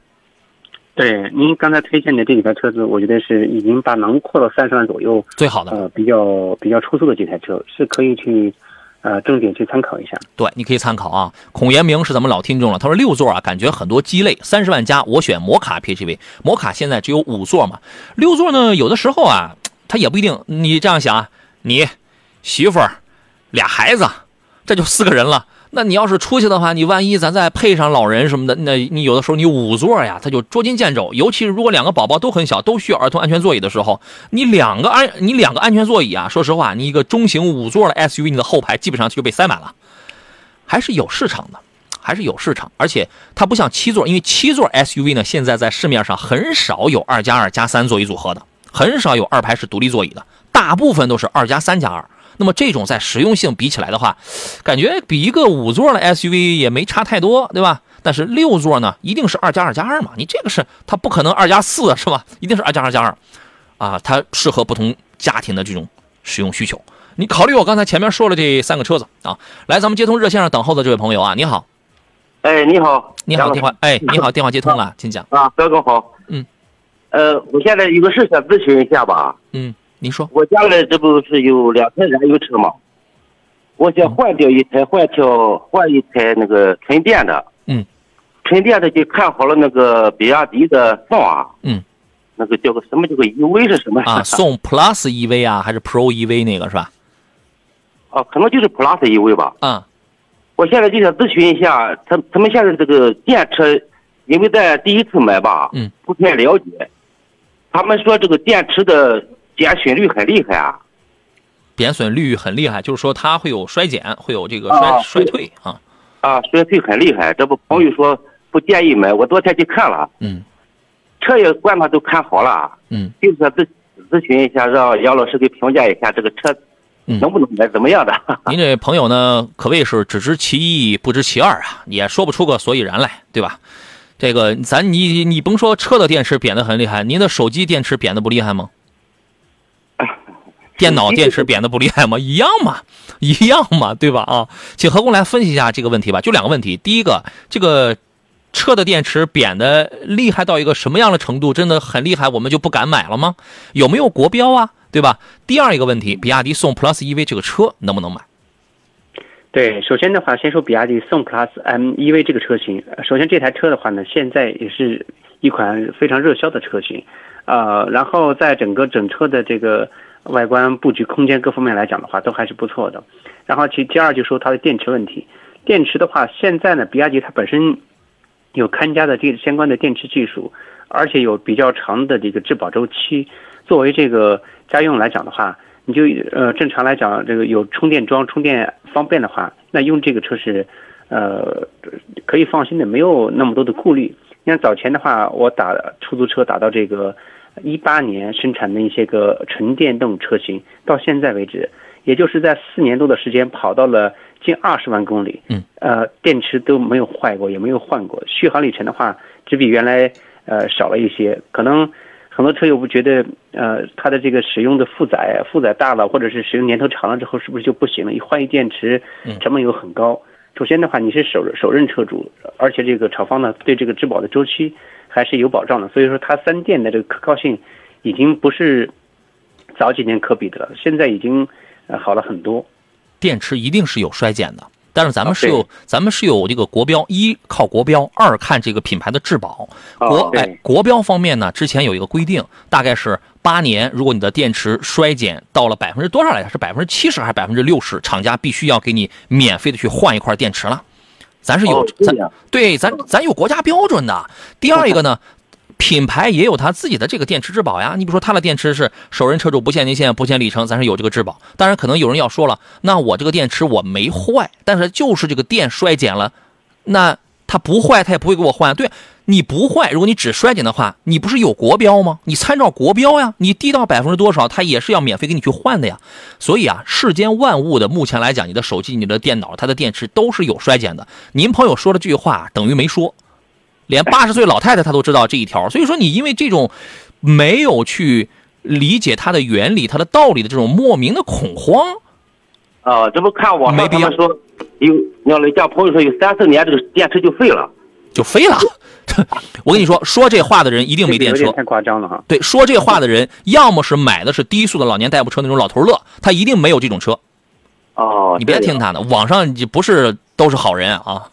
对，您刚才推荐的这几台车子，我觉得是已经把囊括到三十万左右最好的，呃，比较比较出色的几台车，是可以去，呃，重点去参考一下。对，你可以参考啊。孔延明是咱们老听众了，他说六座啊，感觉很多鸡肋，三十万加我选摩卡 P H E V， 摩卡现在只有五座嘛，六座呢，有的时候啊，它也不一定。你这样想，你媳妇儿俩孩子，这就四个人了。那你要是出去的话，你万一咱再配上老人什么的，那你有的时候你五座呀，它就捉襟见肘。尤其是如果两个宝宝都很小，都需要儿童安全座椅的时候，你两个安你两个安全座椅啊，说实话，你一个中型五座的 S U V， 你的后排基本上就被塞满了，还是有市场的。还是有市场，而且它不像七座，因为七座 S U V 呢，现在在市面上很少有二加二加三座椅组合的，很少有二排是独立座椅的，大部分都是二加三加二。那么这种在实用性比起来的话，感觉比一个五座的 S U V 也没差太多，对吧？但是六座呢，一定是二加二加二嘛，你这个是它不可能二加四是吧？一定是二加二加二，啊，它适合不同家庭的这种使用需求。你考虑我刚才前面说了这三个车子啊，来，咱们接通热线上等候的这位朋友啊，你好。哎，你好，你好，电话，哎，你好，电话接通了，请讲。啊，德哥好，嗯，呃，我现在有个事想咨询一下吧。嗯，您说。我家里这不是有两台燃油车嘛，我想换掉一台，换掉换一台那个纯电的。嗯，纯电的就看好了那个比亚迪的宋啊。嗯，那个叫个什么叫个 E V 是什么？啊，宋 Plus E V 啊，还是 Pro E V 那个是吧？啊，可能就是 Plus E V 吧。嗯。我现在就想咨询一下，他他们现在这个电车，因为在第一次买吧，嗯，不太了解。他们说这个电池的减损率很厉害啊，减损率很厉害，就是说它会有衰减，会有这个衰、啊、衰退啊啊，衰退很厉害。这不朋友说不建议买，我昨天去看了，嗯，车也官方都看好了，嗯，就是想咨咨询一下，让杨老师给评价一下这个车。嗯，能不能买怎么样的？您这朋友呢，可谓是只知其一不知其二啊，也说不出个所以然来，对吧？这个咱你你甭说车的电池贬得很厉害，您的手机电池贬得不厉害吗？电脑电池贬得不厉害吗？一样嘛，一样嘛，对吧？啊，请何工来分析一下这个问题吧。就两个问题，第一个，这个车的电池贬得厉害到一个什么样的程度？真的很厉害，我们就不敢买了吗？有没有国标啊？对吧？第二一个问题，比亚迪宋 Plus E V 这个车能不能买？对，首先的话，先说比亚迪宋 Plus M E V 这个车型。首先，这台车的话呢，现在也是一款非常热销的车型，呃，然后在整个整车的这个外观布局、空间各方面来讲的话，都还是不错的。然后其第二就说它的电池问题。电池的话，现在呢，比亚迪它本身有看家的电相关的电池技术，而且有比较长的这个质保周期。作为这个家用来讲的话，你就呃正常来讲，这个有充电桩充电方便的话，那用这个车是，呃，可以放心的，没有那么多的顾虑。你看早前的话，我打出租车打到这个一八年生产的一些个纯电动车型，到现在为止，也就是在四年多的时间跑到了近二十万公里，嗯，呃，电池都没有坏过，也没有换过，续航里程的话，只比原来呃少了一些，可能。很多车友不觉得，呃，它的这个使用的负载负载大了，或者是使用年头长了之后，是不是就不行了？一换一电池，成本又很高。首先的话，你是首首任车主，而且这个厂方呢对这个质保的周期还是有保障的，所以说它三电的这个可靠性已经不是早几年可比的了，现在已经、呃、好了很多。电池一定是有衰减的。但是咱们是有，咱们是有这个国标，一靠国标，二看这个品牌的质保。国哎，国标方面呢，之前有一个规定，大概是八年，如果你的电池衰减到了百分之多少来着？是百分之七十还是百分之六十？厂家必须要给你免费的去换一块电池了。咱是有，咱对咱咱有国家标准的。第二一个呢。品牌也有它自己的这个电池质保呀，你比如说它的电池是首任车主不限年限、不限里程，咱是有这个质保。当然，可能有人要说了，那我这个电池我没坏，但是就是这个电衰减了，那它不坏，它也不会给我换。对，你不坏，如果你只衰减的话，你不是有国标吗？你参照国标呀，你低到百分之多少，它也是要免费给你去换的呀。所以啊，世间万物的目前来讲，你的手机、你的电脑、它的电池都是有衰减的。您朋友说了这句话，等于没说。连八十岁老太太她都知道这一条，所以说你因为这种没有去理解它的原理、它的道理的这种莫名的恐慌，啊、呃，这不看网上他们说有，要了一家朋友说有三四年这个电池就废了，就废了。我跟你说，说这话的人一定没电车，太夸张了哈。对，说这话的人要么是买的是低速的老年代步车那种老头乐，他一定没有这种车。哦，你别听他的，网上不是都是好人啊。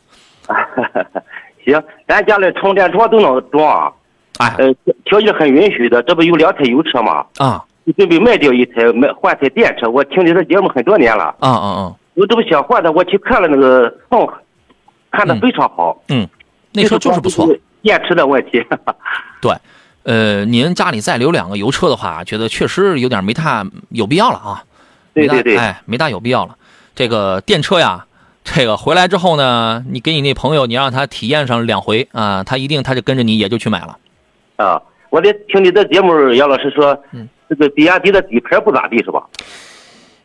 行，咱家里充电桩都能装啊，哎，呃，条件很允许的。这不有两台油车吗？啊，准备卖掉一台，卖换台电车。我听你的节目很多年了，啊啊啊，我这不想换的，我去看了那个宋，看的非常好。嗯，嗯那车就是不错。电池的问题。对，呃，您家里再留两个油车的话，觉得确实有点没大有必要了啊。对对对，哎，没大有必要了。这个电车呀，这个回来之后呢，你给你那朋友，你让他体验上两回啊、呃，他一定他就跟着你也就去买了。啊，我得听你的节目，杨老师说，嗯，这个比亚迪的底盘不咋地是吧？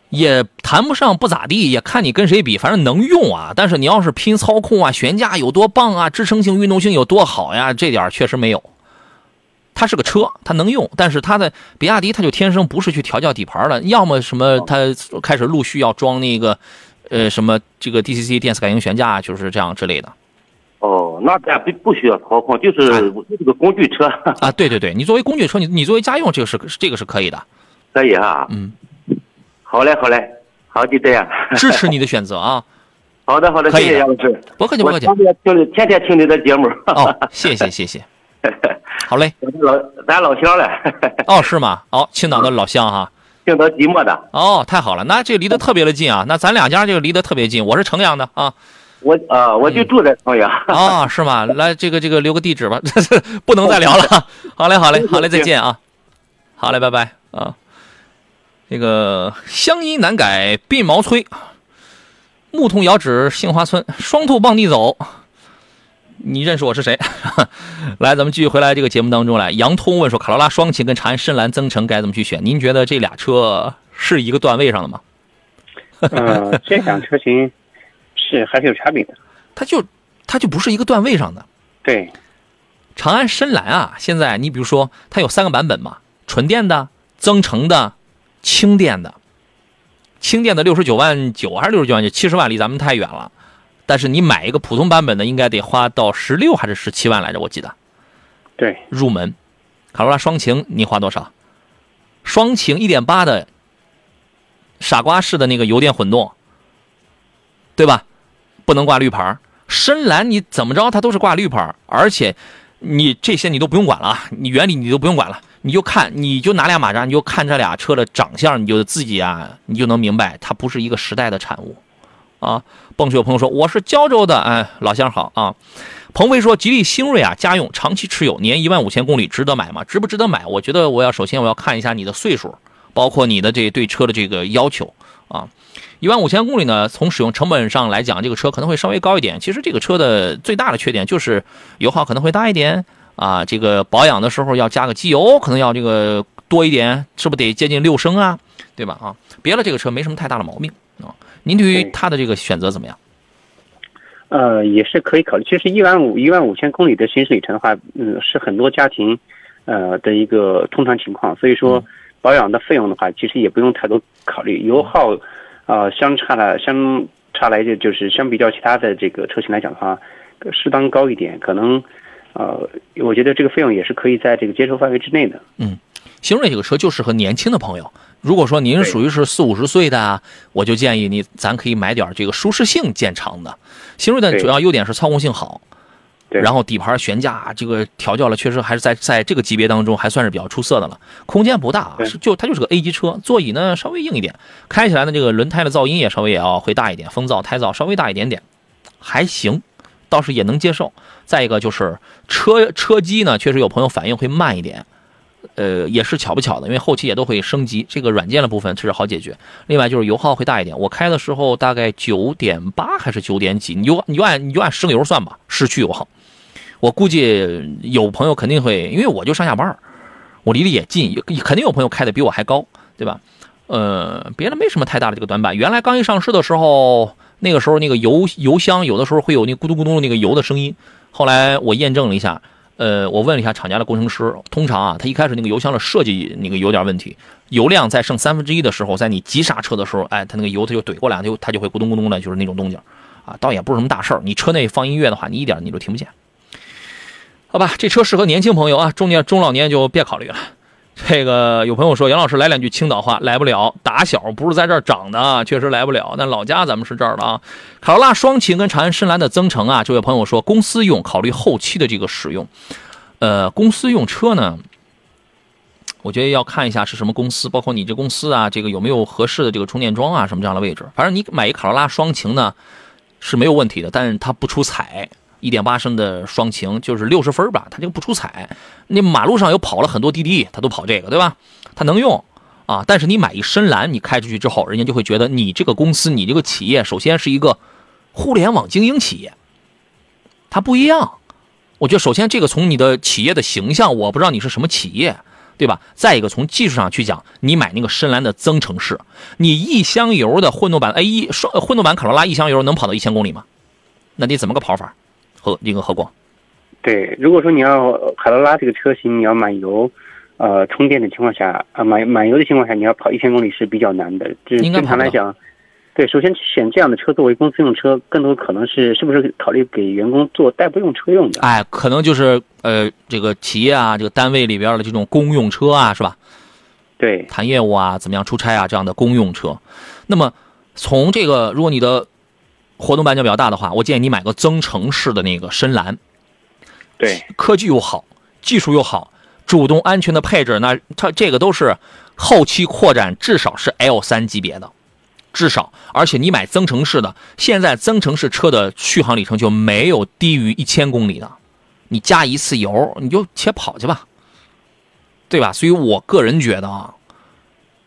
也谈不上不咋地，也看你跟谁比，反正能用啊。但是你要是拼操控啊，悬架有多棒啊，支撑性、运动性有多好呀，这点确实没有。它是个车，它能用，但是它的比亚迪它就天生不是去调教底盘了，要么什么它开始陆续要装那个，呃，什么这个 D C C 电子感应悬架，就是这样之类的。哦，那咱不不需要操控，就是这个工具车啊。对对对，你作为工具车，你你作为家用，这个是这个是可以的。可以啊。嗯。好嘞，好嘞，好就这样。支持你的选择啊！好的，好的，谢谢杨老师。不客气，不客气。天天听你的节目。哦，谢谢，谢谢。好嘞，老咱老乡了。哦，是吗？哦，青岛的老乡哈、啊。青岛即墨的。哦，太好了，那这离得特别的近啊。那咱俩家就离得特别近，我是城阳的啊。我啊、呃，我就住在城阳。啊、嗯哦，是吗？来，这个这个留个地址吧，不能再聊了。好嘞，好嘞，好嘞，再见啊。好嘞，拜拜啊。这个乡音难改鬓毛衰，牧童遥指杏花村，双兔傍地走。你认识我是谁？来，咱们继续回来这个节目当中来。杨通问说，卡罗拉双擎跟长安深蓝增程该怎么去选？您觉得这俩车是一个段位上的吗？呃，这两车型是还是有差别的。它就它就不是一个段位上的。对，长安深蓝啊，现在你比如说它有三个版本嘛，纯电的、增程的。轻电的，轻电的六十九万九还是六十九万九，七十万离咱们太远了。但是你买一个普通版本的，应该得花到十六还是十七万来着？我记得。对，入门。卡罗拉双擎你花多少？双擎一点八的，傻瓜式的那个油电混动，对吧？不能挂绿牌。深蓝你怎么着它都是挂绿牌，而且你这些你都不用管了啊，你原理你都不用管了。你就看，你就拿俩马扎，你就看这俩车的长相，你就自己啊，你就能明白，它不是一个时代的产物，啊。蹦雪有朋友说我是胶州的，哎，老乡好啊。彭飞说吉利星瑞啊，家用长期持有，年一万五千公里，值得买吗？值不值得买？我觉得我要首先我要看一下你的岁数，包括你的这对车的这个要求啊。一万五千公里呢，从使用成本上来讲，这个车可能会稍微高一点。其实这个车的最大的缺点就是油耗可能会大一点。啊，这个保养的时候要加个机油，可能要这个多一点，是不是得接近六升啊？对吧？啊，别了这个车没什么太大的毛病啊。您对于它的这个选择怎么样？呃，也是可以考虑。其实一万五、一万五千公里的行驶里程的话，嗯，是很多家庭呃的一个通常情况。所以说，保养的费用的话，其实也不用太多考虑。油耗啊、呃，相差了相差来就就是相比较其他的这个车型来讲的话，适当高一点，可能。呃，我觉得这个费用也是可以在这个接受范围之内的。嗯，星瑞这个车就适合年轻的朋友。如果说您属于是四五十岁的，我就建议你，咱可以买点这个舒适性见长的。星瑞的主要优点是操控性好，对，然后底盘悬架这个调教了，确实还是在在这个级别当中还算是比较出色的了。空间不大啊，就它就是个 A 级车，座椅呢稍微硬一点，开起来的这个轮胎的噪音也稍微也要会大一点，风噪、胎噪稍微大一点点，还行。倒是也能接受。再一个就是车车机呢，确实有朋友反映会慢一点，呃，也是巧不巧的，因为后期也都会升级这个软件的部分，这是好解决。另外就是油耗会大一点，我开的时候大概九点八还是九点几，你就你就按你就按升油算吧，市区油耗。我估计有朋友肯定会，因为我就上下班，我离得也近，肯定有朋友开的比我还高，对吧？呃，别的没什么太大的这个短板。原来刚一上市的时候。那个时候那个油油箱有的时候会有那咕嘟咕嘟那个油的声音，后来我验证了一下，呃，我问了一下厂家的工程师，通常啊，他一开始那个油箱的设计那个有点问题，油量在剩三分之一的时候，在你急刹车的时候，哎，它那个油它就怼过来，它就它就会咕咚咕咚的，就是那种动静，啊，倒也不是什么大事儿。你车内放音乐的话，你一点你都听不见。好吧，这车适合年轻朋友啊，中年中老年就别考虑了。这个有朋友说杨老师来两句青岛话，来不了，打小不是在这儿长的，确实来不了，但老家咱们是这儿的啊。卡罗拉双擎跟长安深蓝的增程啊，这位朋友说公司用，考虑后期的这个使用。呃，公司用车呢，我觉得要看一下是什么公司，包括你这公司啊，这个有没有合适的这个充电桩啊，什么这样的位置。反正你买一卡罗拉双擎呢是没有问题的，但是它不出彩。一点八 升的双擎就是六十分吧，它这个不出彩。那马路上又跑了很多滴滴，它都跑这个，对吧？它能用啊，但是你买一深蓝，你开出去之后，人家就会觉得你这个公司、你这个企业，首先是一个互联网精英企业，它不一样。我觉得首先这个从你的企业的形象，我不知道你是什么企业，对吧？再一个从技术上去讲，你买那个深蓝的增程式，你一箱油的混动版 A 一双混动版卡罗拉一箱油能跑到一千公里吗？那你怎么个跑法？和那个何光，对，如果说你要卡罗拉这个车型，你要满油，呃，充电的情况下，啊，满满油的情况下，你要跑一千公里是比较难的。这正常来讲，对，首先选这样的车作为公司用车，更多可能是是不是考虑给员工做代步用车用的？哎，可能就是呃，这个企业啊，这个单位里边的这种公用车啊，是吧？对，谈业务啊，怎么样出差啊，这样的公用车。那么从这个，如果你的活动半径比较大的话，我建议你买个增程式的那个深蓝，对，科技又好，技术又好，主动安全的配置，那它这个都是后期扩展，至少是 L 三 级别的，至少，而且你买增程式的，现在增程式车的续航里程就没有低于一千公里的，你加一次油你就且跑去吧，对吧？所以我个人觉得啊，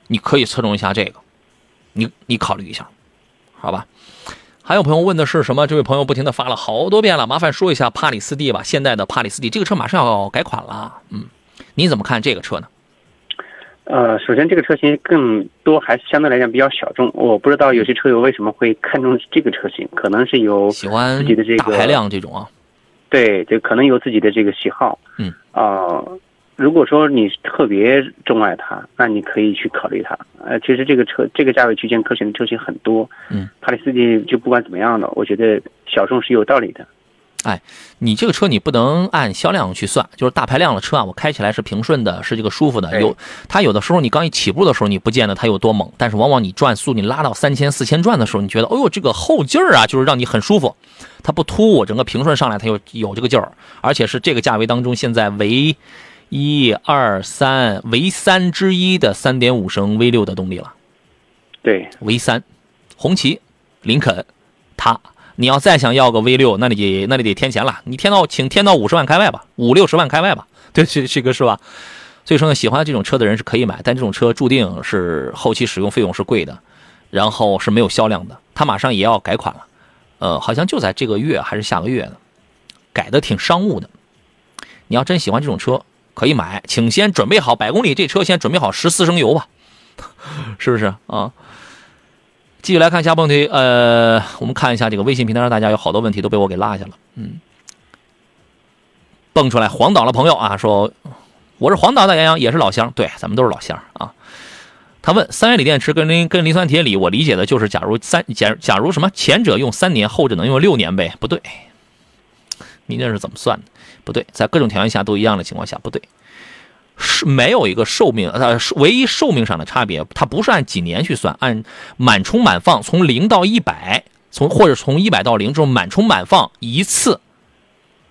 你可以侧重一下这个，你你考虑一下，好吧？还有朋友问的是什么？这位朋友不停的发了好多遍了，麻烦说一下帕里斯蒂吧，现代的帕里斯蒂，这个车马上要改款了，嗯，你怎么看这个车呢？呃，首先这个车型更多还是相对来讲比较小众，我不知道有些车友为什么会看中这个车型，可能是有喜欢自己的这个大排量这种啊，对，就可能有自己的这个喜好，嗯，啊、呃，如果说你特别钟爱它，那你可以去考虑它。呃，其实这个车这个价位区间可选的车型很多，嗯，帕里斯蒂就不管怎么样了，我觉得小众是有道理的。哎，你这个车你不能按销量去算，就是大排量的车啊，我开起来是平顺的，是这个舒服的。有它有的时候你刚一起步的时候，你不见得它有多猛，但是往往你转速你拉到三千四千转的时候，你觉得哦呦这个后劲儿啊，就是让你很舒服，它不突兀，整个平顺上来它有有这个劲儿，而且是这个价位当中现在唯一二三唯三之一的 三点五 升 V 六 的动力了，对，唯三，红旗、林肯，它，你要再想要个 V 六，那你那你得添钱了，你添到请添到五十万开外吧，五六十万开外吧，对，这这个是吧？所以说呢，喜欢这种车的人是可以买，但这种车注定是后期使用费用是贵的，然后是没有销量的，它马上也要改款了，呃，好像就在这个月还是下个月呢，改的挺商务的，你要真喜欢这种车。可以买，请先准备好百公里，这车先准备好十四升油吧，是不是啊？继续来看一下问题，呃，我们看一下这个微信平台上大家有好多问题都被我给落下了，嗯，蹦出来黄岛的朋友啊，说我是黄岛的杨洋，也是老乡，对，咱们都是老乡啊。他问三元锂电池跟磷跟磷酸铁锂，我理解的就是假如三假假如什么前者用三年，后者能用六年呗？不对。你那是怎么算的？不对，在各种条件下都一样的情况下，不对，是没有一个寿命，呃，唯一寿命上的差别，它不是按几年去算，按满充满放，从零到一百，从或者从一百到零之后满充满放一次，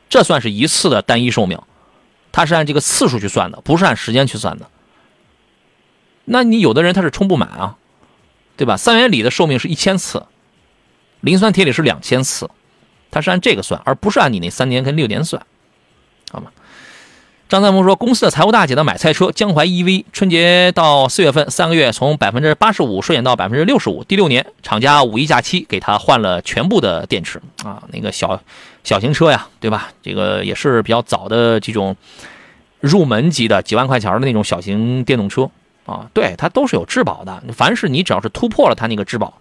这算是一次的单一寿命，它是按这个次数去算的，不是按时间去算的。那你有的人他是充不满啊，对吧？三元锂的寿命是一千次，磷酸铁锂是两千次。它是按这个算，而不是按你那三年跟六年算，好吗？张三丰说，公司的财务大姐的买菜车江淮 E V， 春节到四月份三个月从 百分之八十五 衰减到 百分之六十五， 第六年厂家五一假期给他换了全部的电池啊，那个小小型车呀，对吧？这个也是比较早的这种入门级的几万块钱的那种小型电动车啊，对，它都是有质保的，凡是你只要是突破了它那个质保。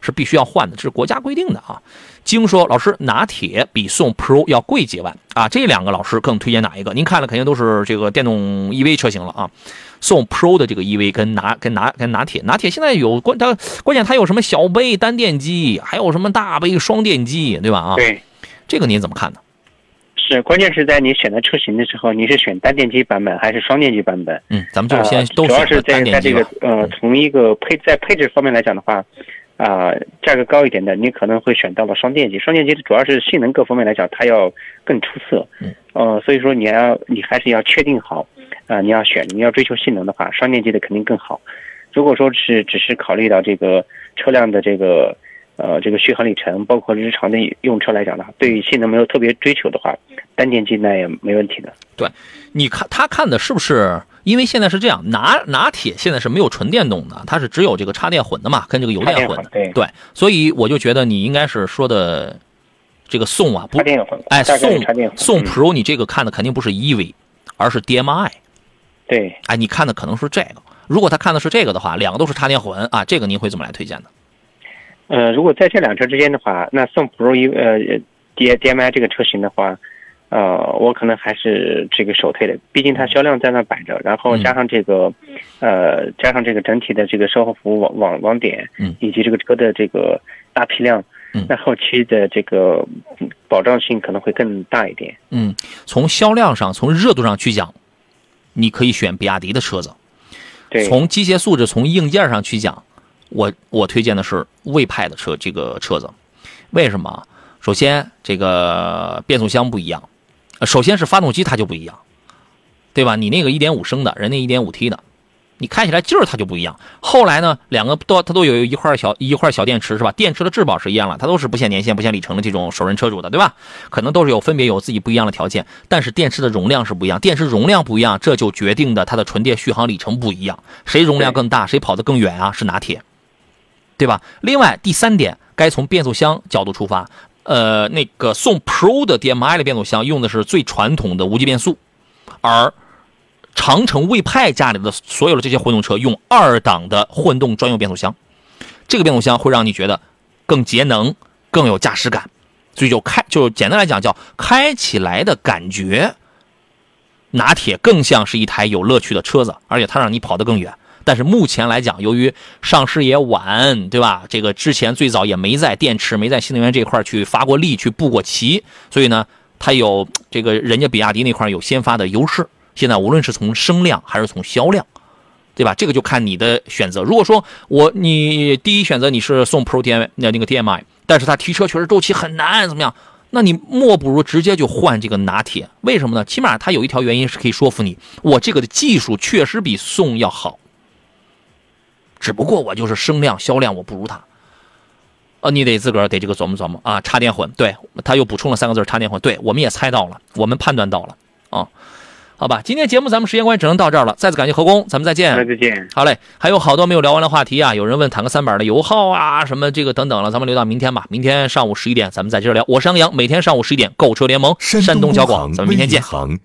是必须要换的，这是国家规定的啊。经说老师，拿铁比宋 Pro 要贵几万啊？这两个老师更推荐哪一个？您看了肯定都是这个电动 E V 车型了啊。宋 Pro 的这个 E V 跟拿跟拿跟拿铁，拿铁现在有关它关键它有什么小杯单电机，还有什么大杯双电机，对吧？啊，对，这个您怎么看呢？是，关键是在你选择车型的时候，你是选单电机版本还是双电机版本？嗯，咱们就是先都选单电机、呃、主要是在在这个呃，从一个配在配置方面来讲的话。啊、呃，价格高一点的，你可能会选到了双电机。双电机主要是性能各方面来讲，它要更出色。嗯，呃，所以说你要你还是要确定好啊，你要选，你要追求性能的话，双电机的肯定更好。如果说是只是考虑到这个车辆的这个呃这个续航里程，包括日常的用车来讲的话，对性能没有特别追求的话，单电机那也没问题的。对，你看他看的是不是？因为现在是这样，拿拿铁现在是没有纯电动的，它是只有这个插电混的嘛，跟这个油电混的。对, 对，所以我就觉得你应该是说的这个宋啊，不，哎，宋宋 Pro 你这个看的肯定不是 E V， 而是 D M I。对，哎，你看的可能是这个。如果他看的是这个的话，两个都是插电混啊，这个您会怎么来推荐呢？呃，如果在这两车之间的话，那宋 Pro 一呃 D D M I 这个车型的话，呃，我可能还是这个首推的，毕竟它销量在那摆着，然后加上这个，呃，加上这个整体的这个售后服务网网网点，以及这个车的这个大批量。那后期的这个保障性可能会更大一点。嗯，从销量上，从热度上去讲，你可以选比亚迪的车子。对，从机械素质、从硬件上去讲，我我推荐的是魏派的车这个车子。为什么？首先，这个变速箱不一样，首先是发动机它就不一样，对吧？你那个 一点五 升的，人家 一点五 T 的。你开起来劲儿它就不一样。后来呢，两个都它都有一块小一块小电池是吧？电池的质保是一样了，它都是不限年限、不限里程的这种首任车主的，对吧？可能都是有分别有自己不一样的条件，但是电池的容量是不一样，电池容量不一样，这就决定的它的纯电续航里程不一样。谁容量更大，谁跑得更远啊？是拿铁，对吧？另外第三点，该从变速箱角度出发，呃，那个宋 Pro 的 D M I 的变速箱用的是最传统的无级变速，而长城魏派家里的所有的这些混动车用二档的混动专用变速箱，这个变速箱会让你觉得更节能、更有驾驶感，所以就开就简单来讲叫开起来的感觉，拿铁更像是一台有乐趣的车子，而且它让你跑得更远。但是目前来讲，由于上市也晚，对吧？这个之前最早也没在电池、没在新能源这块去发过力、去布过旗，所以呢，它有这个人家比亚迪那块有先发的优势。现在无论是从声量还是从销量，对吧？这个就看你的选择。如果说我你第一选择你是宋 ProDMI 那个 D M I， 但是它提车确实周期很难，怎么样？那你莫不如直接就换这个拿铁。为什么呢？起码它有一条原因是可以说服你，我这个的技术确实比宋要好，只不过我就是声量销量我不如它。呃，你得自个儿得这个琢磨琢磨啊。插电混，对，他又补充了三个字插电混，对，我们也猜到了，我们判断到了啊。好吧，今天节目咱们时间关系只能到这儿了，再次感谢何工，咱们再见。再见。好嘞，还有好多没有聊完的话题啊，有人问坦克三百的油耗啊，什么这个等等了，咱们留到明天吧。明天上午十一点咱们再接着聊。我是杨洋，每天上午十一点购车联盟，山东交广，咱们明天见。